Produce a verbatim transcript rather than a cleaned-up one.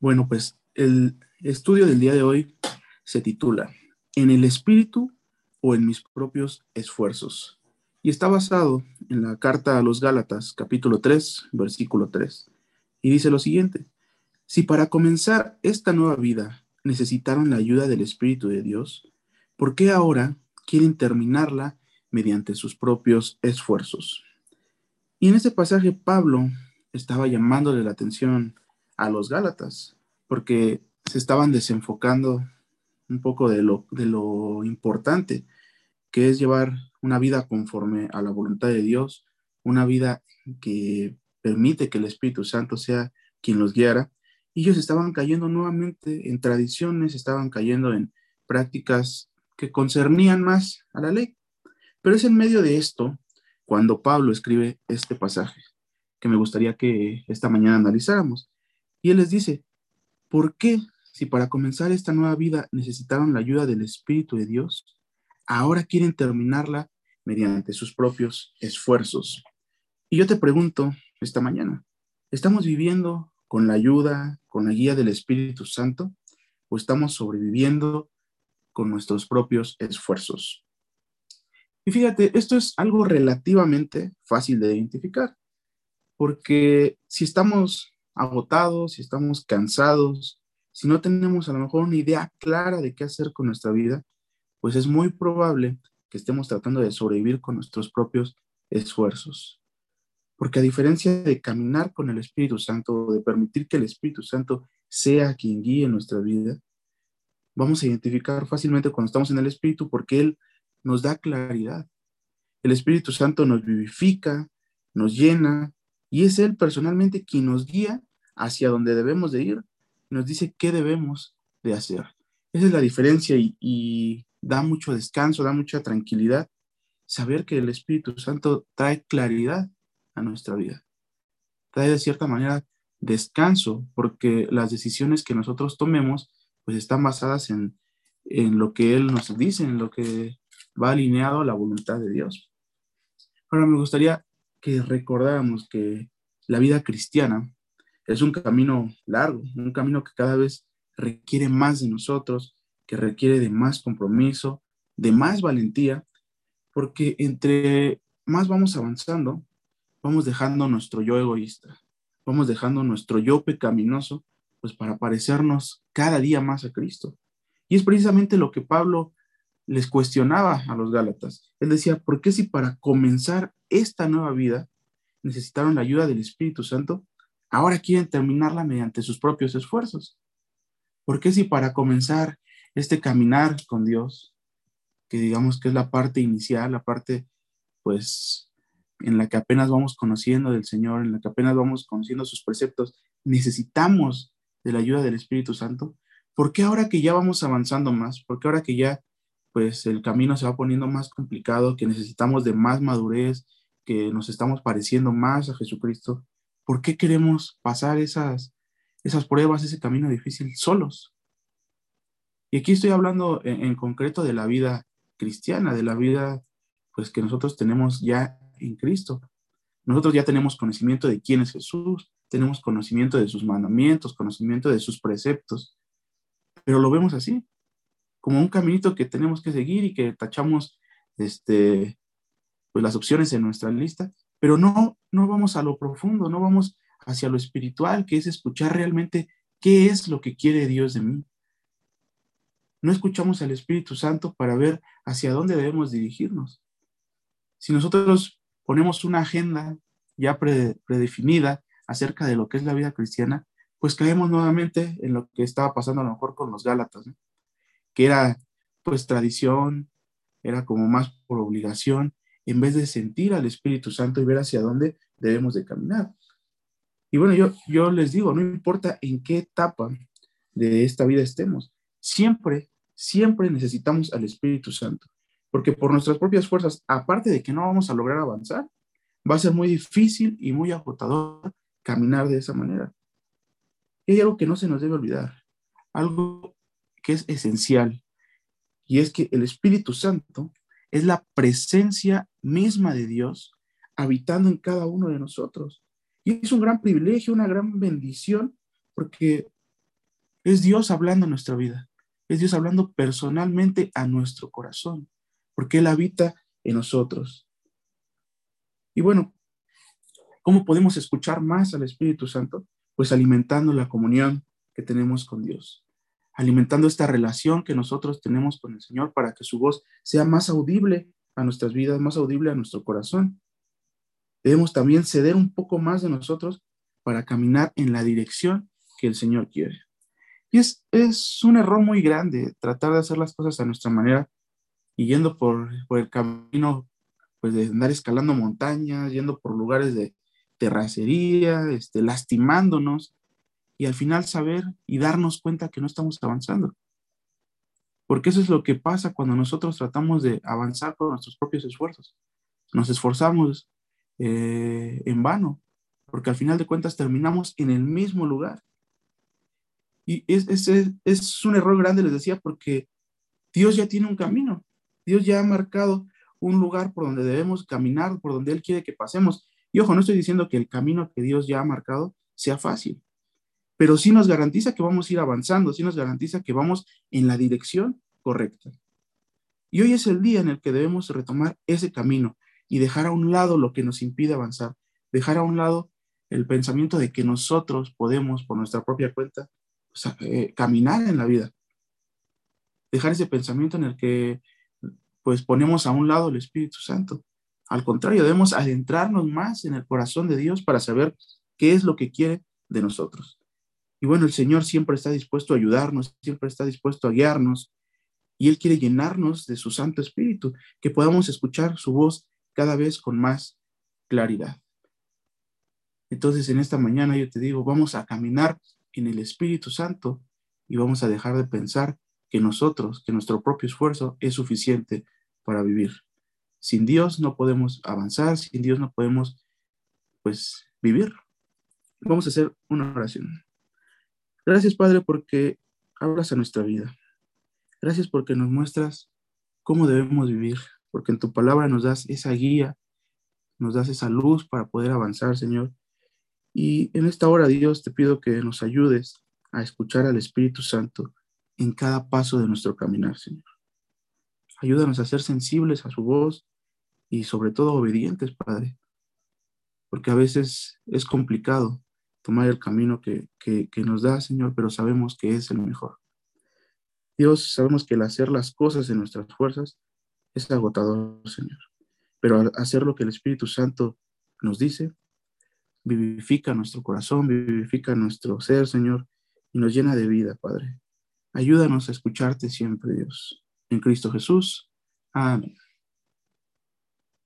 Bueno, pues el estudio del día de hoy se titula En el espíritu o en mis propios esfuerzos y está basado en la carta a los Gálatas, capítulo tres, versículo tres, y dice lo siguiente: si para comenzar esta nueva vida necesitaron la ayuda del Espíritu de Dios, ¿por qué ahora quieren terminarla mediante sus propios esfuerzos? Y en este pasaje Pablo estaba llamándole la atención a los Gálatas, porque se estaban desenfocando un poco de lo, de lo importante que es llevar una vida conforme a la voluntad de Dios, una vida que permite que el Espíritu Santo sea quien los guiara. Y ellos estaban cayendo nuevamente en tradiciones, estaban cayendo en prácticas que concernían más a la ley. Pero es en medio de esto cuando Pablo escribe este pasaje, que me gustaría que esta mañana analizáramos. Y él les dice, ¿por qué, si para comenzar esta nueva vida necesitaron la ayuda del Espíritu de Dios, ahora quieren terminarla mediante sus propios esfuerzos? Y yo te pregunto esta mañana, ¿estamos viviendo con la ayuda, con la guía del Espíritu Santo, o estamos sobreviviendo con nuestros propios esfuerzos? Y fíjate, esto es algo relativamente fácil de identificar, porque si estamos agotados, si estamos cansados, si no tenemos a lo mejor una idea clara de qué hacer con nuestra vida, pues es muy probable que estemos tratando de sobrevivir con nuestros propios esfuerzos. Porque a diferencia de caminar con el Espíritu Santo, de permitir que el Espíritu Santo sea quien guíe nuestra vida, vamos a identificar fácilmente cuando estamos en el Espíritu, porque Él nos da claridad. El Espíritu Santo nos vivifica, nos llena, y es Él personalmente quien nos guía hacia donde debemos de ir, y nos dice qué debemos de hacer. Esa es la diferencia y, y da mucho descanso, da mucha tranquilidad saber que el Espíritu Santo trae claridad a nuestra vida. Trae de cierta manera descanso, porque las decisiones que nosotros tomemos pues están basadas en, en lo que Él nos dice, en lo que va alineado a la voluntad de Dios. Ahora me gustaría que recordáramos que la vida cristiana es un camino largo, un camino que cada vez requiere más de nosotros, que requiere de más compromiso, de más valentía, porque entre más vamos avanzando, vamos dejando nuestro yo egoísta, vamos dejando nuestro yo pecaminoso, pues para parecernos cada día más a Cristo. Y es precisamente lo que Pablo les cuestionaba a los Gálatas. Él decía, ¿por qué si para comenzar esta nueva vida necesitaron la ayuda del Espíritu Santo, ahora quieren terminarla mediante sus propios esfuerzos? ¿Por qué si para comenzar este caminar con Dios, que digamos que es la parte inicial, la parte pues en la que apenas vamos conociendo del Señor, en la que apenas vamos conociendo sus preceptos, necesitamos de la ayuda del Espíritu Santo? ¿Por qué ahora que ya vamos avanzando más, por qué ahora que ya pues el camino se va poniendo más complicado, que necesitamos de más madurez, que nos estamos pareciendo más a Jesucristo, ¿por qué queremos pasar esas, esas pruebas, ese camino difícil solos? Y aquí estoy hablando en, en concreto de la vida cristiana, de la vida pues, que nosotros tenemos ya en Cristo. Nosotros ya tenemos conocimiento de quién es Jesús, tenemos conocimiento de sus mandamientos, conocimiento de sus preceptos, pero lo vemos así, como un caminito que tenemos que seguir y que tachamos este, pues las opciones en nuestra lista, pero no, no vamos a lo profundo, no vamos hacia lo espiritual, que es escuchar realmente qué es lo que quiere Dios de mí. No escuchamos al Espíritu Santo para ver hacia dónde debemos dirigirnos. Si nosotros ponemos una agenda ya pre, predefinida acerca de lo que es la vida cristiana, pues caemos nuevamente en lo que estaba pasando a lo mejor con los Gálatas, ¿no? Que era pues tradición, era como más por obligación, en vez de sentir al Espíritu Santo y ver hacia dónde debemos de caminar. Y bueno, yo, yo les digo, no importa en qué etapa de esta vida estemos, siempre, siempre necesitamos al Espíritu Santo, porque por nuestras propias fuerzas, aparte de que no vamos a lograr avanzar, va a ser muy difícil y muy agotador caminar de esa manera. Y hay algo que no se nos debe olvidar, algo que es esencial, y es que el Espíritu Santo es la presencia misma de Dios habitando en cada uno de nosotros. Y es un gran privilegio, una gran bendición, porque Es Dios hablando a nuestra vida. Es Dios hablando personalmente a nuestro corazón, porque Él habita en nosotros. Y bueno, ¿cómo podemos escuchar más al Espíritu Santo? Pues alimentando la comunión que tenemos con Dios, alimentando esta relación que nosotros tenemos con el Señor para que su voz sea más audible a nuestras vidas, más audible a nuestro corazón. Debemos también ceder un poco más de nosotros para caminar en la dirección que el Señor quiere. Y es, es un error muy grande tratar de hacer las cosas a nuestra manera y yendo por, por el camino pues de andar escalando montañas, yendo por lugares de terracería, este, lastimándonos, y al final saber y darnos cuenta que no estamos avanzando. Porque eso es lo que pasa cuando nosotros tratamos de avanzar con nuestros propios esfuerzos. Nos esforzamos eh, en vano, porque al final de cuentas terminamos en el mismo lugar. Y es, es, es, es un error grande, les decía, porque Dios ya tiene un camino. Dios ya ha marcado un lugar por donde debemos caminar, por donde Él quiere que pasemos. Y ojo, no estoy diciendo que el camino que Dios ya ha marcado sea fácil, pero sí nos garantiza que vamos a ir avanzando, sí nos garantiza que vamos en la dirección correcta. Y hoy es el día en el que debemos retomar ese camino y dejar a un lado lo que nos impide avanzar, dejar a un lado el pensamiento de que nosotros podemos, por nuestra propia cuenta, o sea, eh, caminar en la vida. Dejar ese pensamiento en el que pues ponemos a un lado el Espíritu Santo. Al contrario, debemos adentrarnos más en el corazón de Dios para saber qué es lo que quiere de nosotros. Y bueno, el Señor siempre está dispuesto a ayudarnos, siempre está dispuesto a guiarnos, y Él quiere llenarnos de su Santo Espíritu, que podamos escuchar su voz cada vez con más claridad. Entonces, en esta mañana yo te digo, vamos a caminar en el Espíritu Santo y vamos a dejar de pensar que nosotros, que nuestro propio esfuerzo es suficiente para vivir. Sin Dios no podemos avanzar, sin Dios no podemos, pues, vivir. Vamos a hacer una oración. Gracias, Padre, porque hablas a nuestra vida. Gracias porque nos muestras cómo debemos vivir, porque en tu palabra nos das esa guía, nos das esa luz para poder avanzar, Señor. Y en esta hora, Dios, te pido que nos ayudes a escuchar al Espíritu Santo en cada paso de nuestro caminar, Señor. Ayúdanos a ser sensibles a su voz y sobre todo obedientes, Padre, porque a veces es complicado tomar el camino que, que, que nos da, Señor, pero sabemos que es el mejor. Dios, sabemos que el hacer las cosas en nuestras fuerzas es agotador, Señor, pero al hacer lo que el Espíritu Santo nos dice, vivifica nuestro corazón, vivifica nuestro ser, Señor, y nos llena de vida, Padre. Ayúdanos a escucharte siempre, Dios. En Cristo Jesús. Amén.